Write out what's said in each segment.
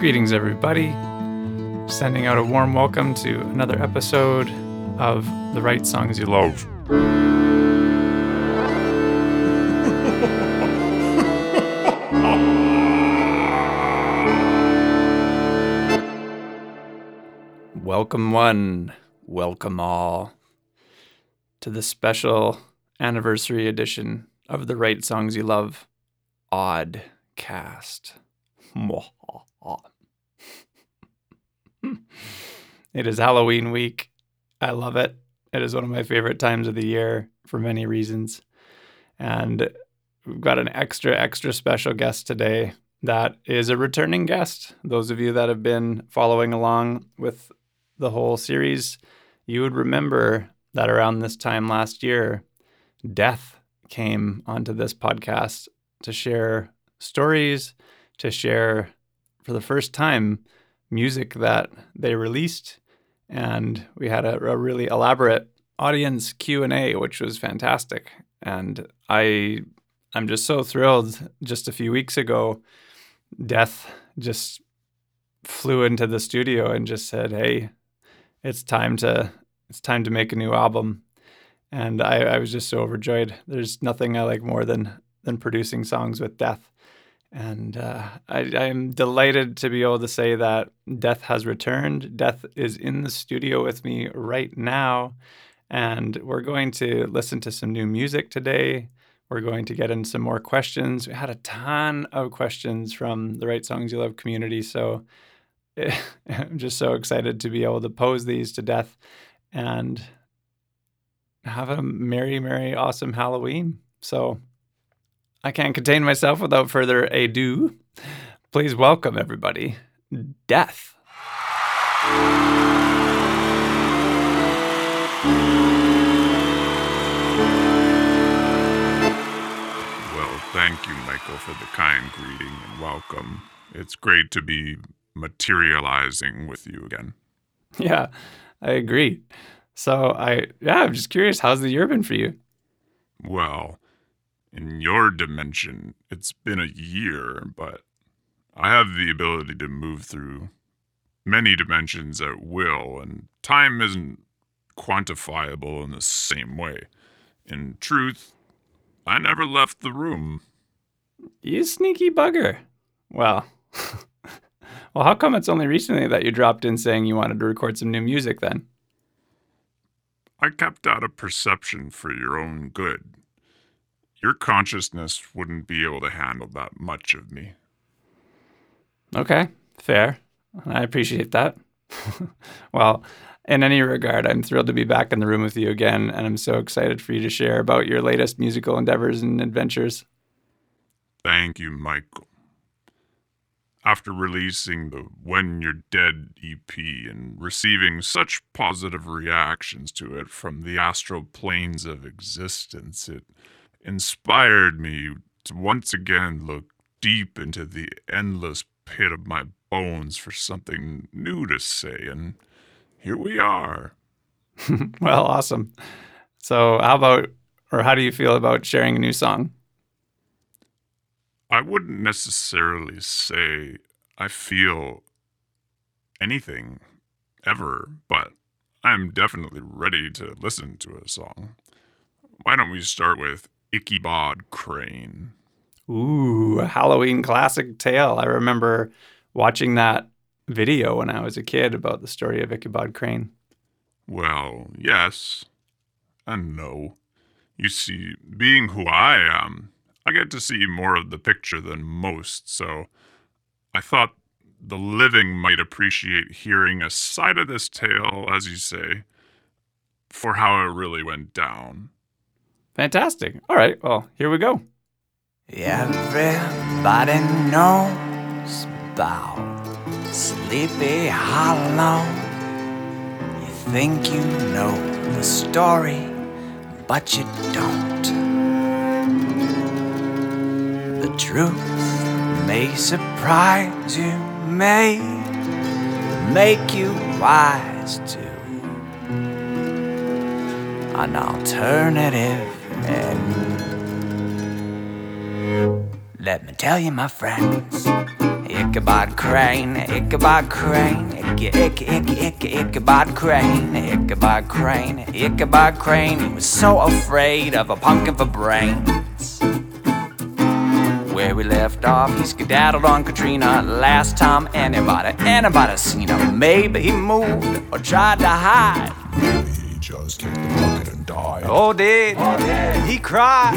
Greetings, everybody. Sending out a warm welcome to another episode of The Right Songs You Love. Welcome one, welcome all to the special anniversary edition of The Right Songs You Love Oddcast. It is Halloween week. I love it. It is one of my favorite times of the year for many reasons. And we've got an extra special guest today that is a returning guest. Those of you that have been following along with the whole series, you would remember that around this time last year, Death came onto this podcast to share stories, to share for the first time music that they released, and we had a really elaborate audience Q&A, which was fantastic. And I'm just so thrilled. Just a few weeks ago, Death just flew into the studio and just said, "Hey, it's time to make a new album." And I was just so overjoyed. There's nothing I like more than producing songs with Death. And I'm delighted to be able to say that Death has returned. Death is in the studio with me right now. And we're going to listen to some new music today. We're going to get in some more questions. We had a ton of questions from the Right Songs You Love community. So I'm just so excited to be able to pose these to Death. And have a merry, merry, awesome Halloween. So I can't contain myself without further ado. Please welcome, everybody, Death. Well, thank you, Michael, for the kind greeting and welcome. It's great to be materializing with you again. Yeah, I agree. So I'm just curious, how's the year been for you? Well, in your dimension, it's been a year, but I have the ability to move through many dimensions at will, and time isn't quantifiable in the same way. In truth, I never left the room. You sneaky bugger. Well, well, how come it's only recently that you dropped in saying you wanted to record some new music then? I kept out of perception for your own good. Your consciousness wouldn't be able to handle that much of me. Okay, fair. I appreciate that. Well, in any regard, I'm thrilled to be back in the room with you again, and I'm so excited for you to share about your latest musical endeavors and adventures. Thank you, Michael. After releasing the When You're Dead EP and receiving such positive reactions to it from the astral planes of existence, it inspired me to once again look deep into the endless pit of my bones for something new to say, and here we are. Well, awesome. So how do you feel about sharing a new song? I wouldn't necessarily say I feel anything ever, but I'm definitely ready to listen to a song. Why don't we start with Ichabod Crane? Ooh, a Halloween classic tale. I remember watching that video when I was a kid about the story of Ichabod Crane. Well, yes and no. You see, being who I am, I get to see more of the picture than most, so I thought the living might appreciate hearing a side of this tale, as you say, for how it really went down. Fantastic. All right, well, here we go. Everybody knows about Sleepy Hollow. You think you know the story, but you don't. The truth may surprise you, may make you wise to an alternative. And let me tell you, my friends, Ichabod Crane, Ichabod Crane, Ichabod Crane, Ichabod Crane, Ichabod Crane. He was so afraid of a pumpkin for brains. Where we left off, he skedaddled on Katrina. Last time anybody seen him. Maybe he moved or tried to hide. Maybe he just hit the bucket and died. Oh, did he cry?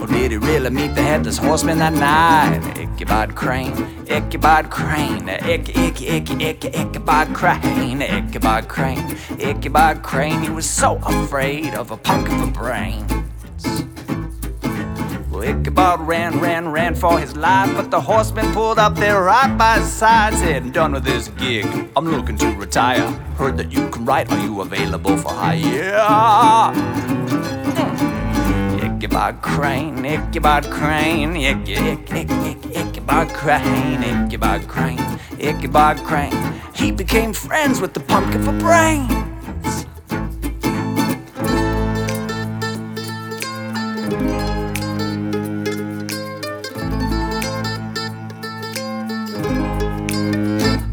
Or did he really meet the headless horseman that night? Ichabod Crane, Ichabod Crane, Ichabod Crane, Ichabod Crane, Ichabod Crane. He was so afraid of a pumpkin for brains. Ichabod ran for his life, but the horsemen pulled up there right by his side. Said, I'm done with this gig, I'm looking to retire. Heard that you can write, are you available for hire? Ichabod Crane, Ichabod Crane, Ichabod Crane, Ichabod Crane, Ichabod Crane. He became friends with the pumpkin for brains.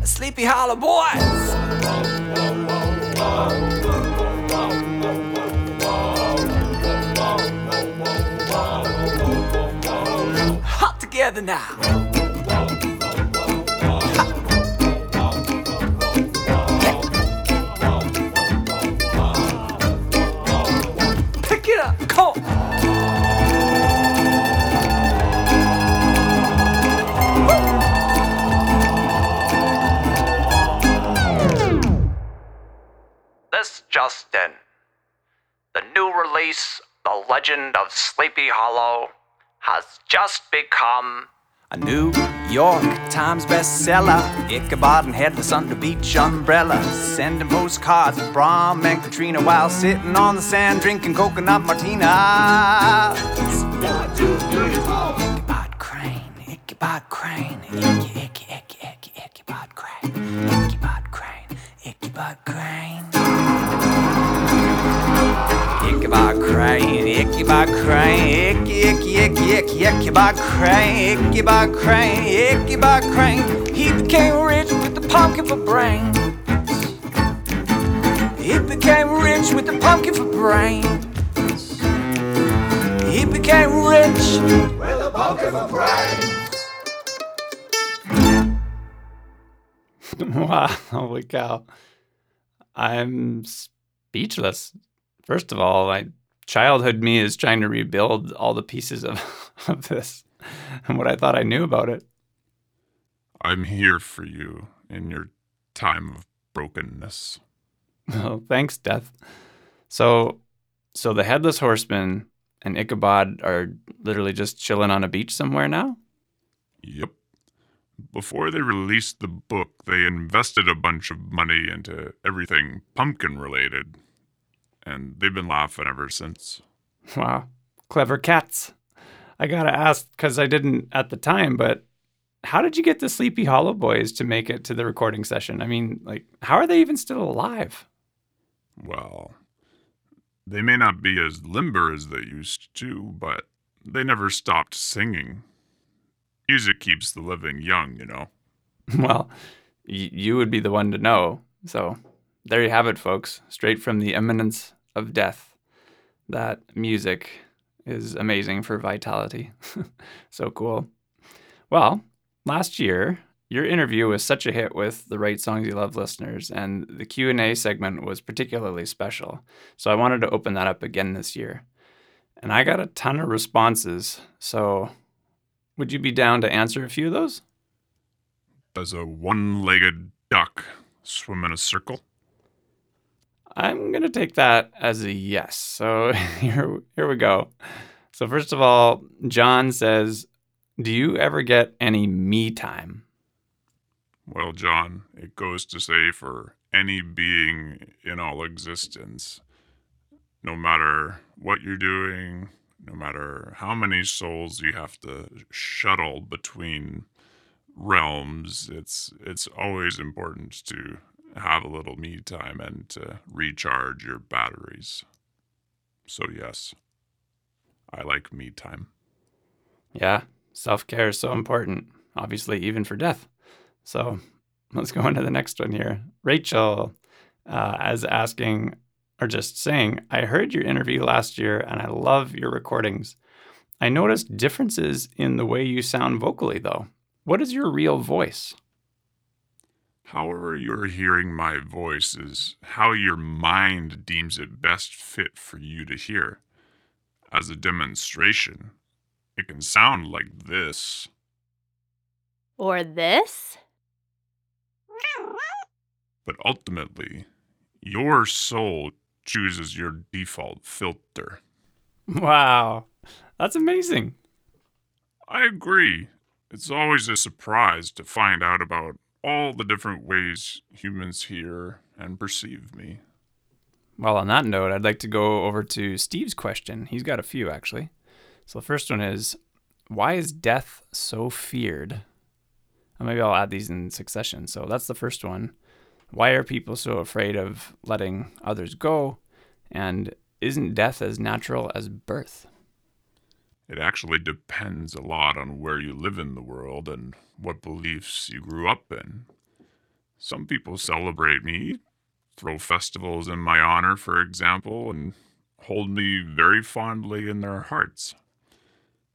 Sleepy Hollow boys. Hop together now. Justin, the new release, The Legend of Sleepy Hollow, has just become a New York Times bestseller. Ichabod and Headless under beach umbrella, sending postcards to Brom and Katrina while sitting on the sand drinking coconut martinis. Ichabod Crane, Ichabod Crane, Ichabod Crane, Ichabod Crane, Ichabod Crane. Ichabod Crane, Ichabod Crane, Ichabod Crane, Ichabod Crane, Ichabod Crane. He became rich with the pumpkin for brains. He became rich with the pumpkin for brains. He became rich with the pumpkin for brains. Wow, holy cow. I'm speechless. First of all, my childhood me is trying to rebuild all the pieces of this and what I thought I knew about it. I'm here for you in your time of brokenness. Oh, thanks, Death. So the Headless Horseman and Ichabod are literally just chilling on a beach somewhere now? Yep. Before they released the book, they invested a bunch of money into everything pumpkin-related. And they've been laughing ever since. Wow. Clever cats. I gotta ask, because I didn't at the time, but how did you get the Sleepy Hollow boys to make it to the recording session? I mean, how are they even still alive? Well, they may not be as limber as they used to, but they never stopped singing. Music keeps the living young, you know. Well, you would be the one to know, so... There you have it, folks, straight from the imminence of death. That music is amazing for vitality. So cool. Well, last year, your interview was such a hit with the Write Songs You Love listeners, and the Q&A segment was particularly special. So I wanted to open that up again this year. And I got a ton of responses, so would you be down to answer a few of those? Does a one-legged duck swim in a circle? I'm going to take that as a yes. So here we go. So first of all, John says, do you ever get any me time? Well, John, it goes to say for any being in all existence, no matter what you're doing, no matter how many souls you have to shuttle between realms, it's always important to have a little me time and to recharge your batteries. So yes, I like me time. Yeah, self-care is so important. obviously, even for death. So let's go on to the next one here. Rachel as asking, or just saying, I heard your interview last year and I love your recordings. I noticed differences in the way you sound vocally, though. What is your real voice? However you're hearing my voice is how your mind deems it best fit for you to hear. As a demonstration, it can sound like this. Or this? But ultimately, your soul chooses your default filter. Wow, that's amazing. I agree. It's always a surprise to find out about all the different ways humans hear and perceive me. Well, on that note, I'd like to go over to Steve's question. He's got a few, actually. So the first one is, why is death so feared? And maybe I'll add these in succession. So that's the first one. Why are people so afraid of letting others go? And isn't death as natural as birth? It actually depends a lot on where you live in the world and what beliefs you grew up in. Some people celebrate me, throw festivals in my honor, for example, and hold me very fondly in their hearts.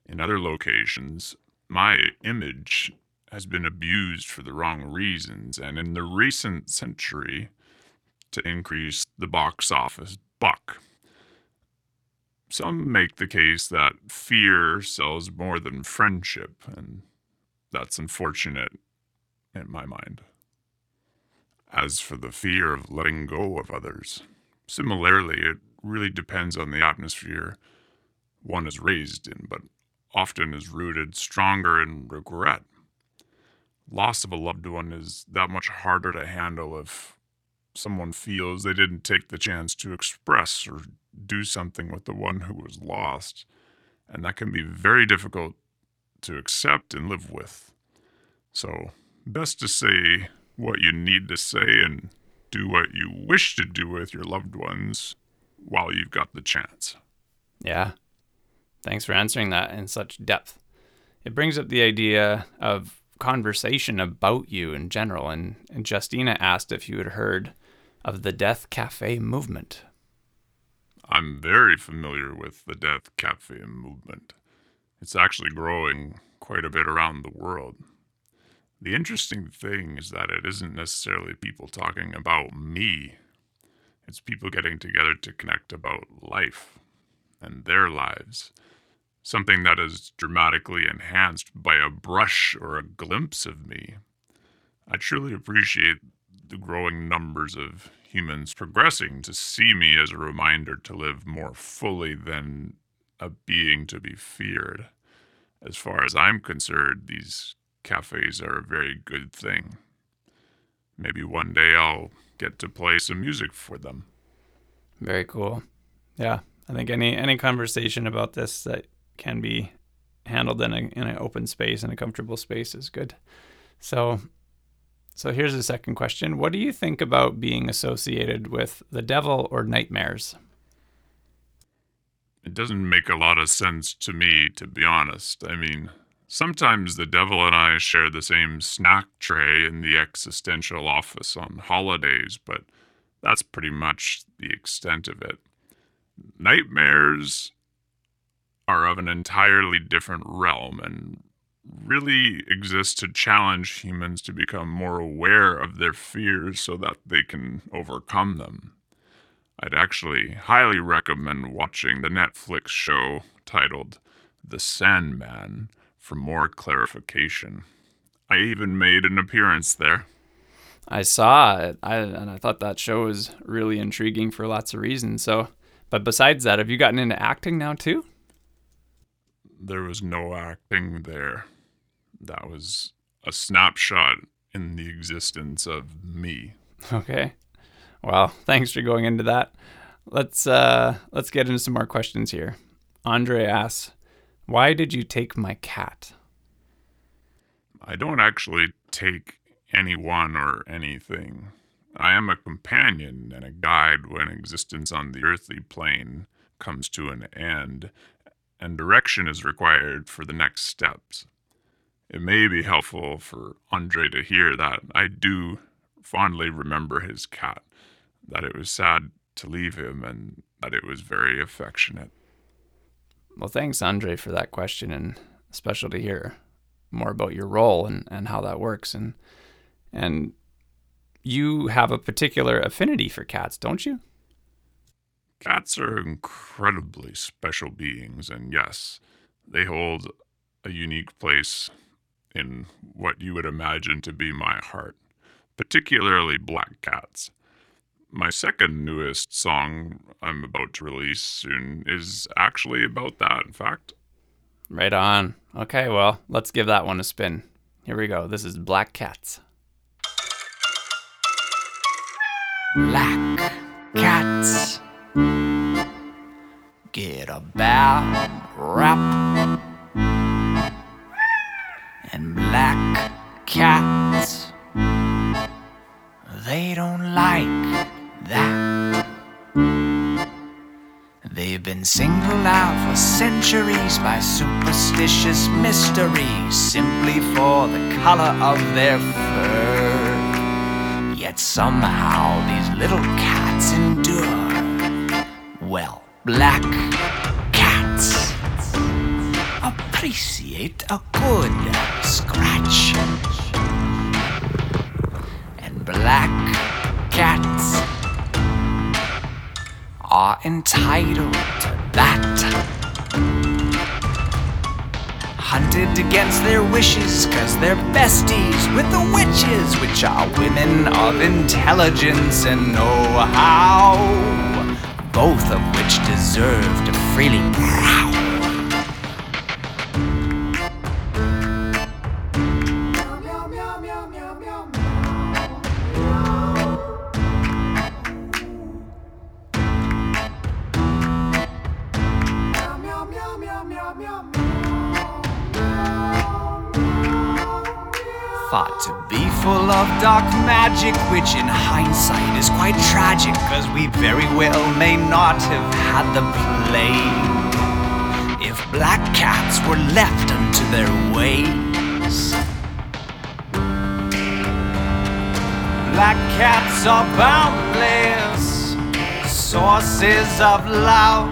In other locations, my image has been abused for the wrong reasons, and in the recent century, to increase the box office buck. Some make the case that fear sells more than friendship, and that's unfortunate in my mind. As for the fear of letting go of others, similarly, it really depends on the atmosphere one is raised in, but often is rooted stronger in regret. Loss of a loved one is that much harder to handle if someone feels they didn't take the chance to express or do something with the one who was lost, and that can be very difficult to accept and live with. So, best to say what you need to say and do what you wish to do with your loved ones while you've got the chance. Yeah. Thanks for answering that in such depth. It brings up the idea of conversation about you in general, and Justina asked if you had heard of the Death Cafe movement. I'm very familiar with the Death Cafe movement. It's actually growing quite a bit around the world. The interesting thing is that it isn't necessarily people talking about me. It's people getting together to connect about life and their lives, something that is dramatically enhanced by a brush or a glimpse of me. I truly appreciate the growing numbers of humans progressing to see me as a reminder to live more fully than a being to be feared. As far as I'm concerned, these cafes are a very good thing. Maybe one day I'll get to play some music for them. Very cool. Yeah, I think any conversation about this that can be handled in an open space, in a comfortable space, is good. So here's the second question. What do you think about being associated with the devil or nightmares? It doesn't make a lot of sense to me, to be honest. I mean, sometimes the devil and I share the same snack tray in the existential office on holidays, but that's pretty much the extent of it. Nightmares are of an entirely different realm and really exist to challenge humans to become more aware of their fears so that they can overcome them. I'd actually highly recommend watching the Netflix show titled The Sandman for more clarification. I even made an appearance there. I saw it, and I thought that show was really intriguing for lots of reasons. So, but besides that, have you gotten into acting now too? There was no acting there. That was a snapshot in the existence of me. Okay. Well, thanks for going into that. Let's get into some more questions here. Andre asks, why did you take my cat? I don't actually take anyone or anything. I am a companion and a guide when existence on the earthly plane comes to an end, and direction is required for the next steps. It may be helpful for Andre to hear that I do fondly remember his cat, that it was sad to leave him, and that it was very affectionate. Well, thanks, Andre, for that question, and especially to hear more about your role and how that works. And you have a particular affinity for cats, don't you? Cats are incredibly special beings, and yes, they hold a unique place in what you would imagine to be my heart, particularly black cats. My second newest song I'm about to release soon is actually about that, in fact. Right on. Okay, well, let's give that one a spin. Here we go. This is Black Cats. Black cats get a bad rap, and black cats, they don't like that. They've been singled out for centuries by superstitious mysteries simply for the color of their fur. Yet somehow these little cats endure. Well, black cats appreciate a good scratch, and black cats are entitled to that. Hunted against their wishes, cause they're besties with the witches, which are women of intelligence and know-how, both of which deserve to freely growl. Thought to be full of dark magic, which in hindsight is quite tragic, cause we very well may not have had the plague if black cats were left unto their ways. Black cats are boundless sources of love,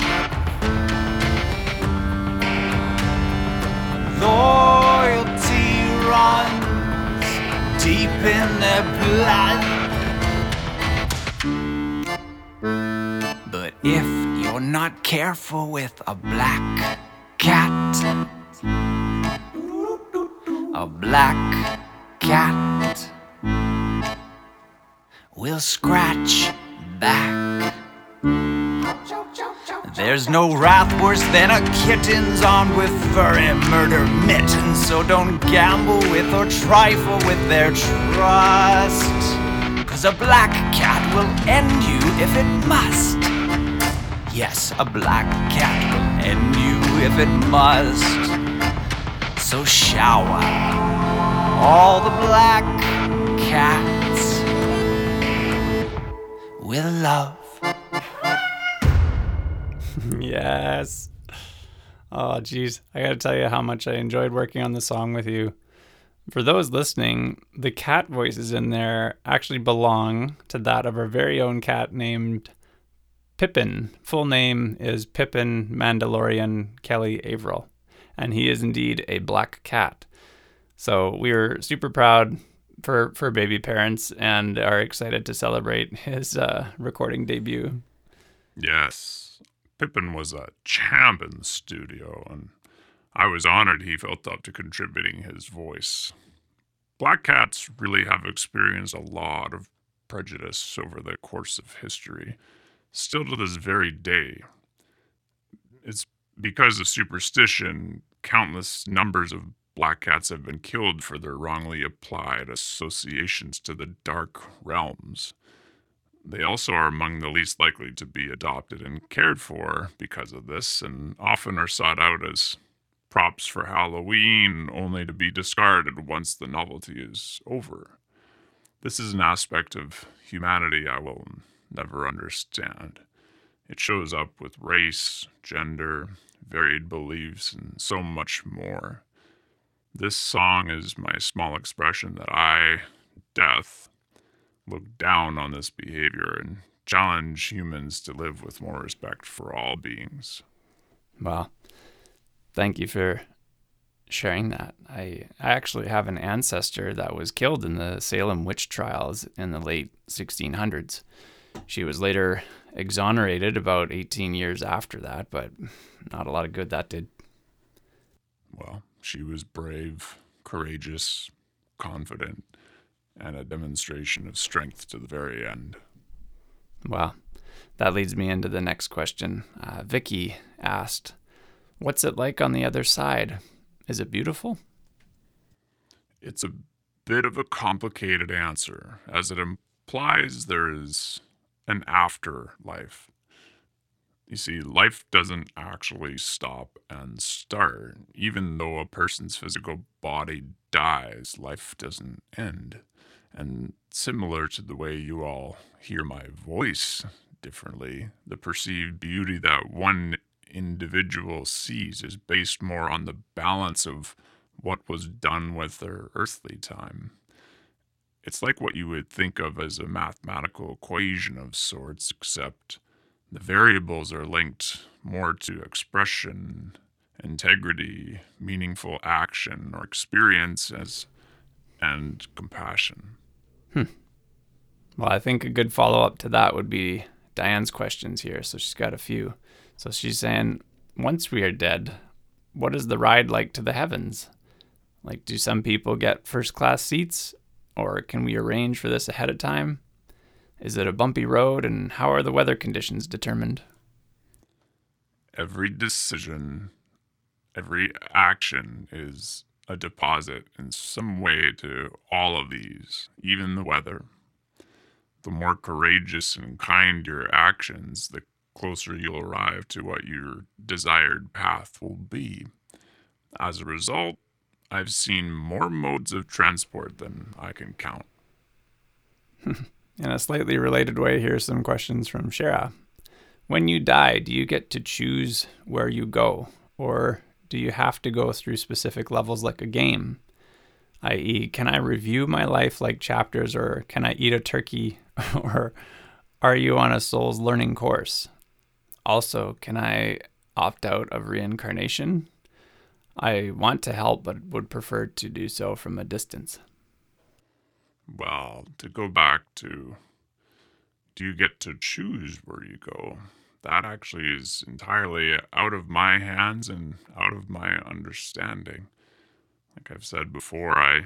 loyalty runs deep in their blood. But if you're not careful with a black cat will scratch back. There's no wrath worse than a kitten's armed with furry murder mittens, so don't gamble with or trifle with their trust, cause a black cat will end you if it must. Yes, a black cat will end you if it must. So shower all the black cats with love. Yes. Oh, geez. I got to tell you how much I enjoyed working on the song with you. For those listening, the cat voices in there actually belong to that of our very own cat named Pippin. Full name is Pippin Mandalorian Kelly Averill, and he is indeed a black cat. So we are super proud for baby parents and are excited to celebrate his recording debut. Yes. Pippin was a champ in the studio, and I was honored he felt up to contributing his voice. Black cats really have experienced a lot of prejudice over the course of history, still to this very day. It's because of superstition, countless numbers of black cats have been killed for their wrongly applied associations to the dark realms. They also are among the least likely to be adopted and cared for because of this, and often are sought out as props for Halloween, only to be discarded once the novelty is over. This is an aspect of humanity I will never understand. It shows up with race, gender, varied beliefs, and so much more. This song is my small expression that I, Death, look down on this behavior and challenge humans to live with more respect for all beings. Wow. Thank you for sharing that. I actually have an ancestor that was killed in the Salem witch trials in the late 1600s. She was later exonerated about 18 years after that, but not a lot of good that did. Well, she was brave, courageous, confident, and a demonstration of strength to the very end. Wow. That leads me into the next question. Vicky asked, what's it like on the other side? Is it beautiful? It's a bit of a complicated answer, as it implies there is an afterlife. You see, life doesn't actually stop and start. Even though a person's physical body dies, life doesn't end. And similar to the way you all hear my voice differently, the perceived beauty that one individual sees is based more on the balance of what was done with their earthly time. It's like what you would think of as a mathematical equation of sorts, except the variables are linked more to expression, integrity, meaningful action or experiences, and compassion. Well, I think a good follow-up to that would be Diane's questions here, so she's got a few. So she's saying, once we are dead, what is the ride like to the heavens? Like, do some people get first-class seats, or can we arrange for this ahead of time? Is it a bumpy road, and how are the weather conditions determined? Every decision, every action is a deposit in some way to all of these, even the weather. The more courageous and kind your actions, the closer you'll arrive to what your desired path will be. As a result, I've seen more modes of transport than I can count. In a slightly related way, here's some questions from Shara. When you die, do you get to choose where you go, or do you have to go through specific levels like a game? I.e., can I review my life like chapters, or can I eat a turkey, or are you on a soul's learning course? Also, can I opt out of reincarnation? I want to help, but would prefer to do so from a distance. Well, to go back to, do you get to choose where you go? That actually is entirely out of my hands and out of my understanding. Like I've said before, I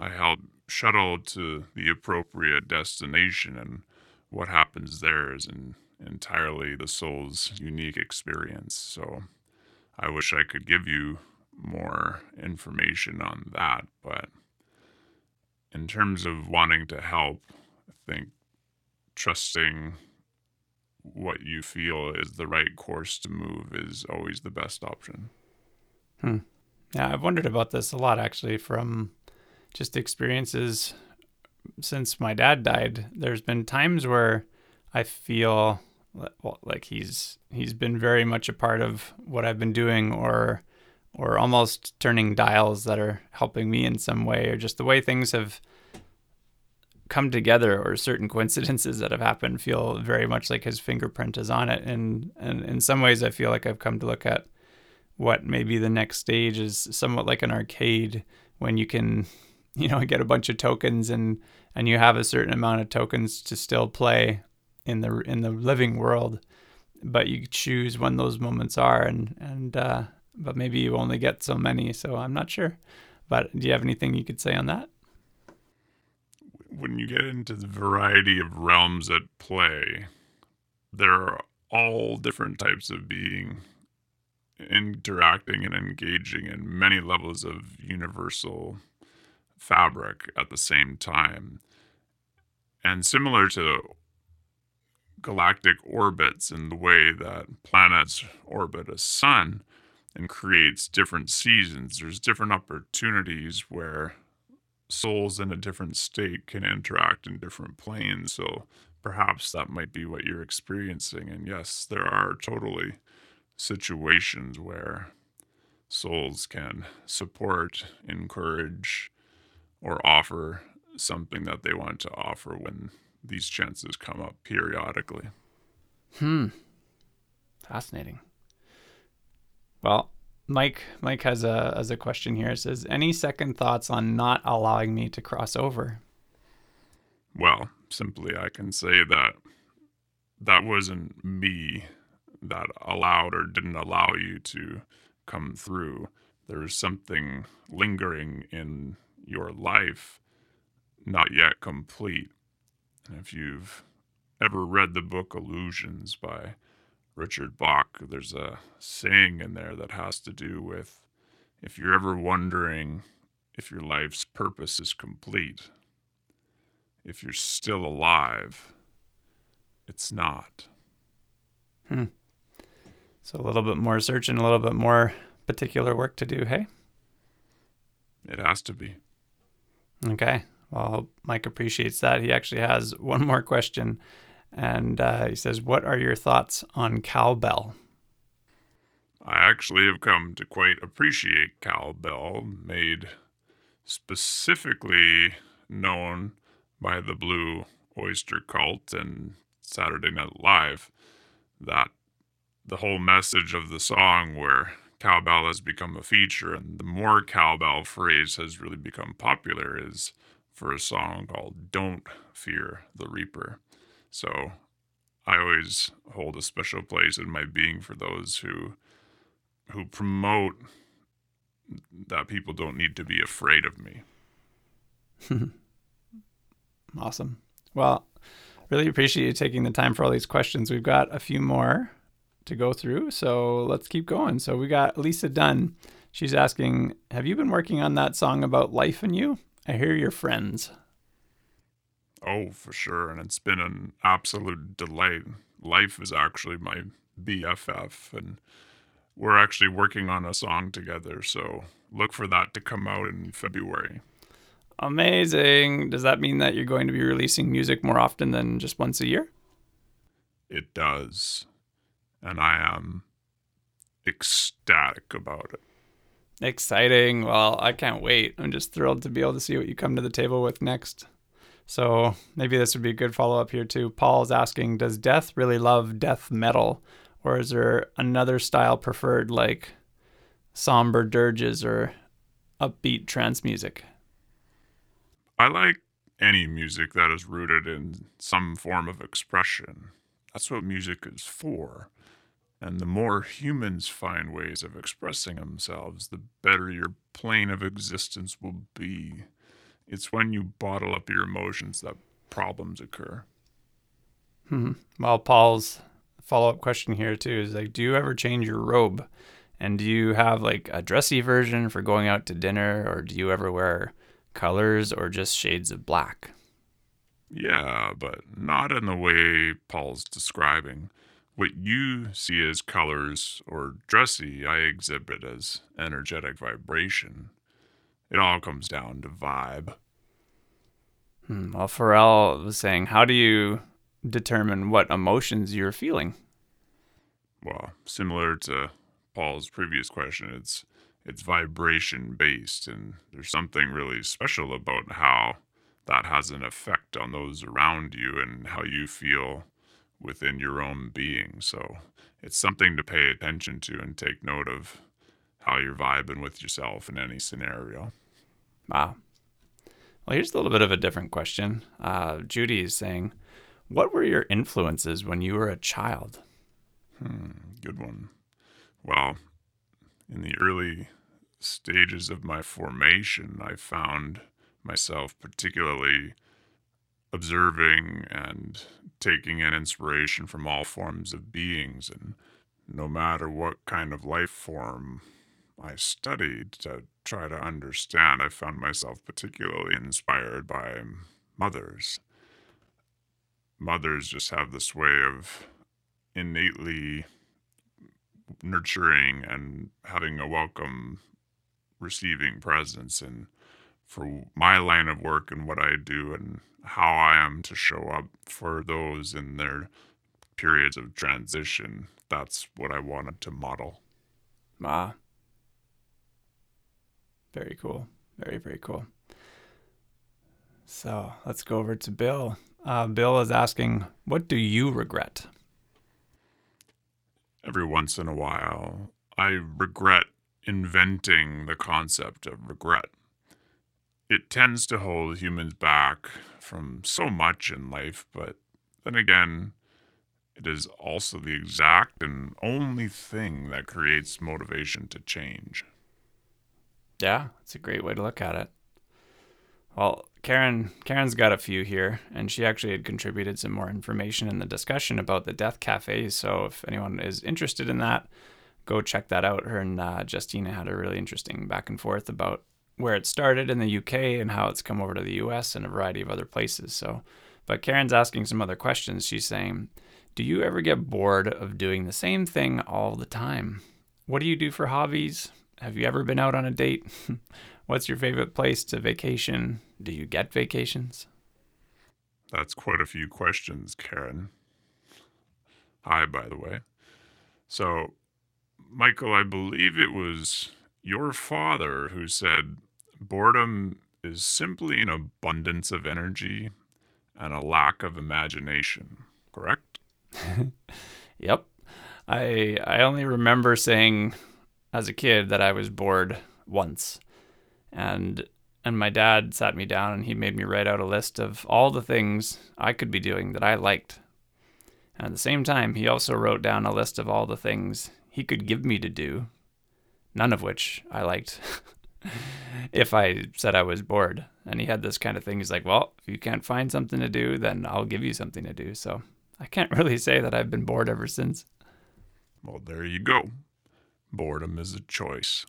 help shuttle to the appropriate destination, and what happens there is entirely the soul's unique experience. So I wish I could give you more information on that, but in terms of wanting to help, I think trusting what you feel is the right course to move is always the best option. Yeah, I've wondered about this a lot, actually, from just experiences since my dad died. There's been times where I feel like he's been very much a part of what I've been doing, or almost turning dials that are helping me in some way, or just the way things have come together, or certain coincidences that have happened feel very much like his fingerprint is on it. And in some ways, I feel like I've come to look at what maybe the next stage is somewhat like an arcade, when you can, get a bunch of tokens, and you have a certain amount of tokens to still play in the living world, but you choose when those moments are, and but maybe you only get so many, so I'm not sure. But do you have anything you could say on that? When you get into the variety of realms at play, there are all different types of being interacting and engaging in many levels of universal fabric at the same time. And similar to galactic orbits in the way that planets orbit a sun and creates different seasons, there's different opportunities where souls in a different state can interact in different planes. So perhaps that might be what you're experiencing. And yes, there are totally situations where souls can support, encourage, or offer something that they want to offer when these chances come up periodically. Fascinating. Well, Mike has a question here. It says, any second thoughts on not allowing me to cross over? Well, simply I can say that wasn't me that allowed or didn't allow you to come through. There's something lingering in your life, not yet complete. And if you've ever read the book Illusions by Richard Bach, there's a saying in there that has to do with, if you're ever wondering if your life's purpose is complete, if you're still alive, it's not. So a little bit more search and a little bit more particular work to do, hey? It has to be. Okay. Well, I hope Mike appreciates that. He actually has one more question. And he says, what are your thoughts on cowbell? I actually have come to quite appreciate cowbell, made specifically known by the Blue Oyster Cult and Saturday Night Live. That the whole message of the song where cowbell has become a feature, and the more cowbell phrase has really become popular, is for a song called Don't Fear the Reaper. So I always hold a special place in my being for those who promote that people don't need to be afraid of me. Awesome. Well, really appreciate you taking the time for all these questions. We've got a few more to go through, so let's keep going. So we got Lisa Dunn. She's asking, have you been working on that song about life and you? I hear you're friends. Oh, for sure. And it's been an absolute delight. Life is actually my BFF, and we're actually working on a song together. So look for that to come out in February. Amazing. Does that mean that you're going to be releasing music more often than just once a year? It does. And I am ecstatic about it. Exciting. Well, I can't wait. I'm just thrilled to be able to see what you come to the table with next. So maybe this would be a good follow-up here too. Paul's asking, does Death really love death metal? Or is there another style preferred, like somber dirges or upbeat trance music? I like any music that is rooted in some form of expression. That's what music is for. And the more humans find ways of expressing themselves, the better your plane of existence will be. It's when you bottle up your emotions that problems occur. Well, Paul's follow-up question here too is, like, do you ever change your robe? And do you have like a dressy version for going out to dinner, or do you ever wear colors or just shades of black? Yeah, but not in the way Paul's describing. What you see as colors or dressy, I exhibit as energetic vibration. It all comes down to vibe. Well, Pharrell was saying, how do you determine what emotions you're feeling? Well, similar to Paul's previous question, it's vibration-based, and there's something really special about how that has an effect on those around you and how you feel within your own being. So it's something to pay attention to and take note of how you're vibing with yourself in any scenario. Wow. Well, here's a little bit of a different question. Judy is saying, what were your influences when you were a child? Good one. Well, in the early stages of my formation, I found myself particularly observing and taking in inspiration from all forms of beings. And no matter what kind of life form I studied to try to understand, I found myself particularly inspired by mothers. Mothers just have this way of innately nurturing and having a welcome, receiving presence. And for my line of work and what I do and how I am to show up for those in their periods of transition, that's what I wanted to model. Very cool. Very, very cool. So let's go over to Bill. Bill is asking, what do you regret? Every once in a while, I regret inventing the concept of regret. It tends to hold humans back from so much in life, but then again, it is also the exact and only thing that creates motivation to change. Yeah, it's a great way to look at it. Well, Karen's got a few here, and she actually had contributed some more information in the discussion about the Death Cafe, so if anyone is interested in that, go check that out. Her and Justina had a really interesting back and forth about where it started in the UK and how it's come over to the US and a variety of other places. So, but Karen's asking some other questions. She's saying, do you ever get bored of doing the same thing all the time? What do you do for hobbies? Have you ever been out on a date? What's your favorite place to vacation? Do you get vacations? That's quite a few questions, Karen. Hi, by the way. So, Michael, I believe it was your father who said, boredom is simply an abundance of energy and a lack of imagination, correct? Yep. I only remember saying as a kid that I was bored once. And my dad sat me down and he made me write out a list of all the things I could be doing that I liked. And at the same time, he also wrote down a list of all the things he could give me to do, none of which I liked if I said I was bored. And he had this kind of thing. He's like, well, if you can't find something to do, then I'll give you something to do. So I can't really say that I've been bored ever since. Well, there you go. Boredom is a choice.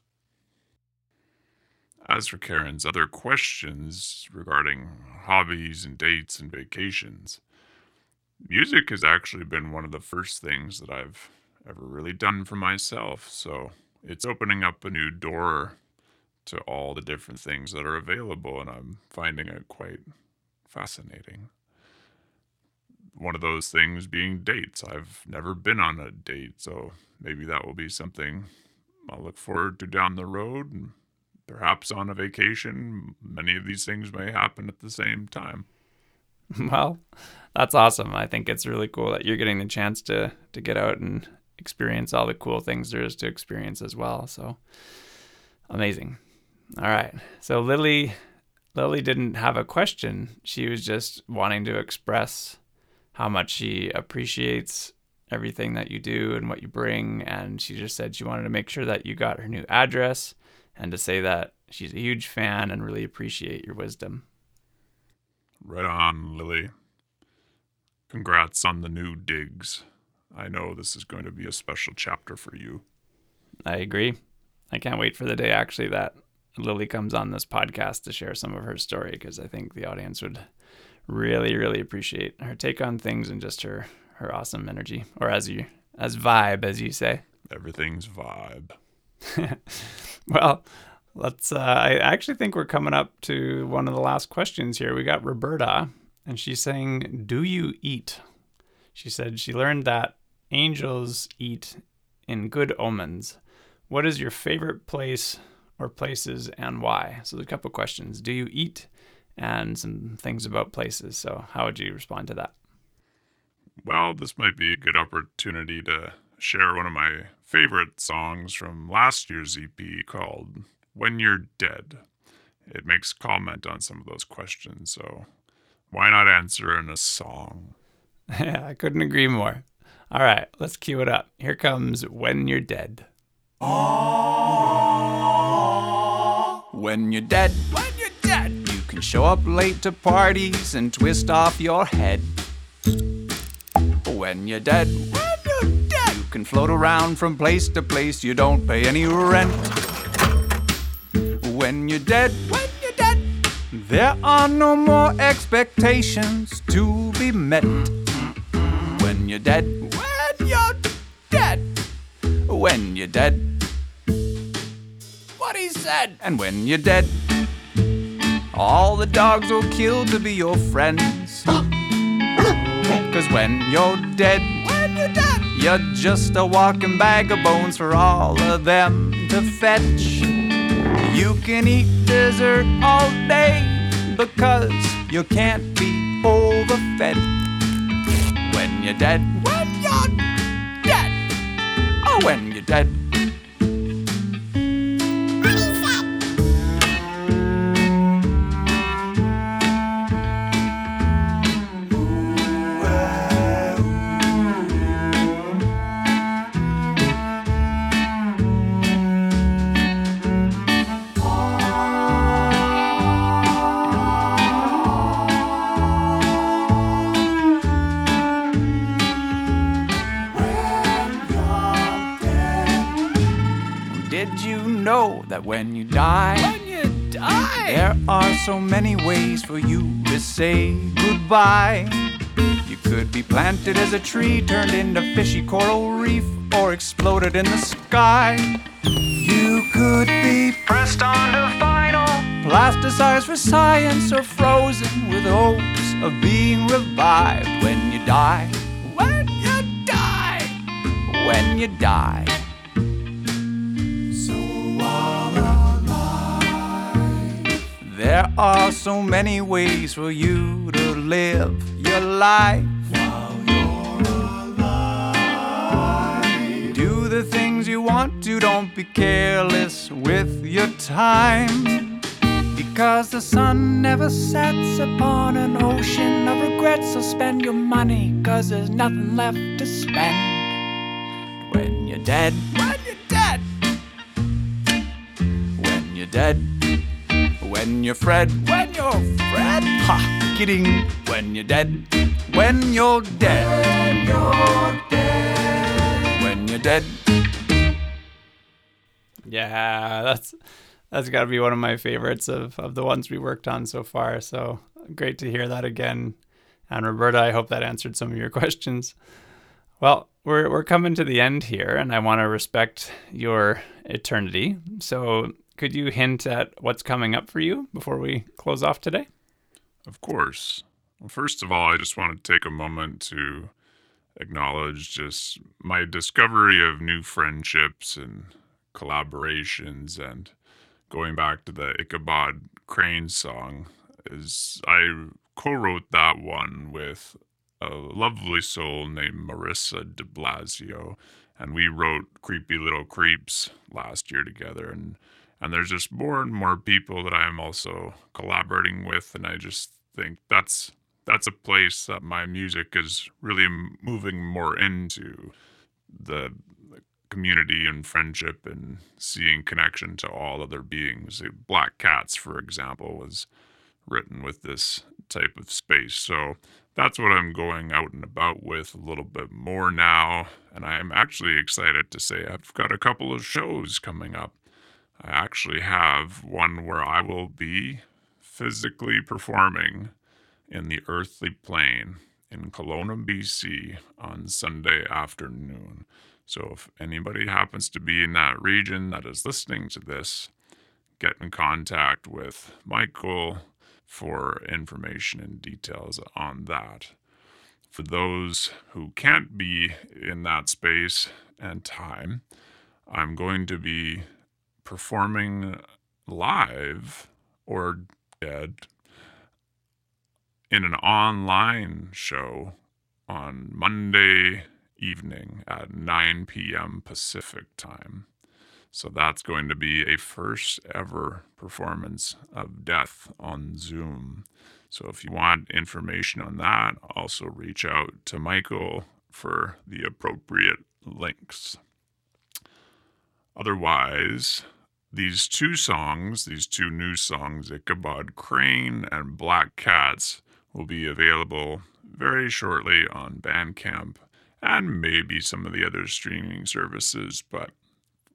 As for Karen's other questions regarding hobbies and dates and vacations, music has actually been one of the first things that I've ever really done for myself. So it's opening up a new door to all the different things that are available, and I'm finding it quite fascinating. One of those things being dates. I've never been on a date, so maybe that will be something I'll look forward to down the road, and perhaps on a vacation. Many of these things may happen at the same time. Well, that's awesome. I think it's really cool that you're getting the chance to get out and experience all the cool things there is to experience as well. So amazing. All right. So Lily didn't have a question. She was just wanting to express how much she appreciates everything that you do and what you bring. And she just said she wanted to make sure that you got her new address and to say that she's a huge fan and really appreciate your wisdom. Right on, Lily. Congrats on the new digs. I know this is going to be a special chapter for you. I agree. I can't wait for the day, actually, that Lily comes on this podcast to share some of her story, because I think the audience would really, really appreciate her take on things and just her awesome energy, or as vibe, as you say. Everything's vibe. Well, let's. I actually think we're coming up to one of the last questions here. We got Roberta, and she's saying, do you eat? She said she learned that angels eat in good omens. What is your favorite place or places and why? So a couple questions. Do you eat? And some things about places. So how would you respond to that? Well, this might be a good opportunity to share one of my favorite songs from last year's EP called When You're Dead. It makes comment on some of those questions. So why not answer in a song? Yeah, I couldn't agree more. All right, let's cue it up. Here comes When You're Dead. Oh, when you're dead, when you're dead, you can show up late to parties and twist off your head. When you're dead, when you're dead, you can float around from place to place, you don't pay any rent. When you're dead, when you're dead, there are no more expectations to be met. When you're dead, when you're dead, when you're dead, what he said. And when you're dead, all the dogs will kill to be your friends. 'Cause when you're dead, you're just a walking bag of bones for all of them to fetch. You can eat dessert all day because you can't be overfed. When you're dead, when you're dead, oh, when you're dead. That when you die, there are so many ways for you to say goodbye. You could be planted as a tree, turned into fishy coral reef, or exploded in the sky. You could be pressed onto vinyl, plasticized for science, or frozen with hopes of being revived. When you die, when you die, when you die. There are so many ways for you to live your life while you're alive. Do the things you want to, don't be careless with your time. Because the sun never sets upon an ocean of regrets, so spend your money, cause there's nothing left to spend. When you're dead, when you're dead, when you're dead. When you're Fred, ha, kidding. When you're dead, when you're dead, when you're dead, when you're dead. Yeah, that's got to be one of my favorites of the ones we worked on so far. So great to hear that again. And Roberta, I hope that answered some of your questions. Well, we're coming to the end here, and I want to respect your eternity. So could you hint at what's coming up for you before we close off today? Of course. Well, first of all, I just want to take a moment to acknowledge just my discovery of new friendships and collaborations, and going back to the Ichabod Crane song, is I co-wrote that one with a lovely soul named Marissa de Blasio, and we wrote Creepy Little Creeps last year together, and there's just more and more people that I'm also collaborating with. And I just think that's a place that my music is really moving more into, the community and friendship and seeing connection to all other beings. Black Cats, for example, was written with this type of space. So that's what I'm going out and about with a little bit more now. And I'm actually excited to say I've got a couple of shows coming up. I actually have one where I will be physically performing in the earthly plane in Kelowna, BC on Sunday afternoon. So if anybody happens to be in that region that is listening to this, get in contact with Michael for information and details on that. For those who can't be in that space and time, I'm going to be performing live or dead in an online show on Monday evening at 9 p.m. Pacific time. So that's going to be a first ever performance of Death on Zoom. So if you want information on that, also reach out to Michael for the appropriate links. Otherwise, these two new songs, Ichabod Crane and Black Cats, will be available very shortly on Bandcamp and maybe some of the other streaming services. But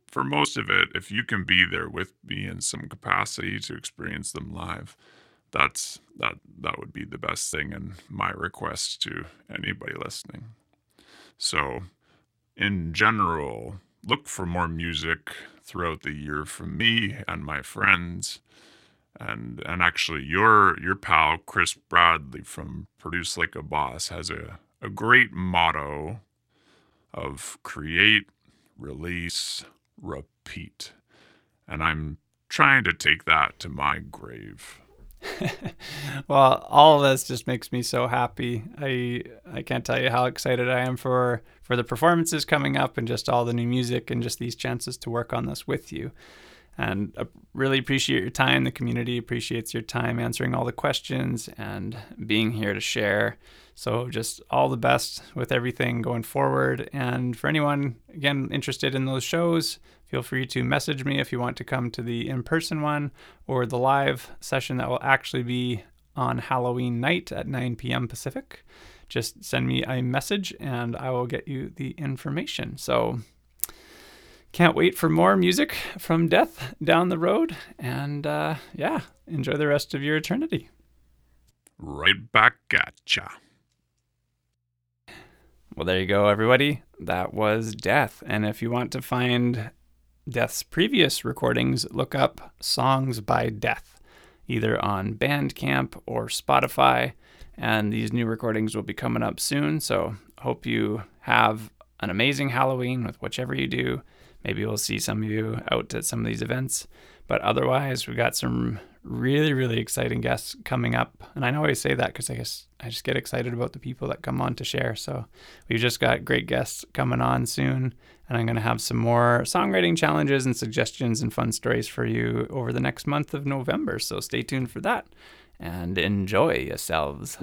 for most of it, if you can be there with me in some capacity to experience them live, that would be the best thing, and my request to anybody listening. So, in general, look for more music throughout the year from me and my friends, and actually your pal Chris Bradley from Produce Like a Boss has a great motto of create, release, repeat. And I'm trying to take that to my grave. Well, all of this just makes me so happy. I can't tell you how excited I am for the performances coming up and just all the new music and just these chances to work on this with you. And I really appreciate your time. The community appreciates your time answering all the questions and being here to share. So just all the best with everything going forward. And for anyone, again, interested in those shows, feel free to message me if you want to come to the in-person one or the live session that will actually be on Halloween night at 9 p.m. Pacific. Just send me a message and I will get you the information. So can't wait for more music from Death down the road. And yeah, enjoy the rest of your eternity. Right back at ya. Well, there you go, everybody. That was Death. And if you want to find Death's previous recordings, look up Songs by Death, either on Bandcamp or Spotify, and these new recordings will be coming up soon, so hope you have an amazing Halloween with whichever you do. Maybe we'll see some of you out at some of these events, but otherwise, we've got some really, really exciting guests coming up, and I know I say that because I guess I just get excited about the people that come on to share, so we've just got great guests coming on soon. And I'm going to have some more songwriting challenges and suggestions and fun stories for you over the next month of November. So stay tuned for that and enjoy yourselves.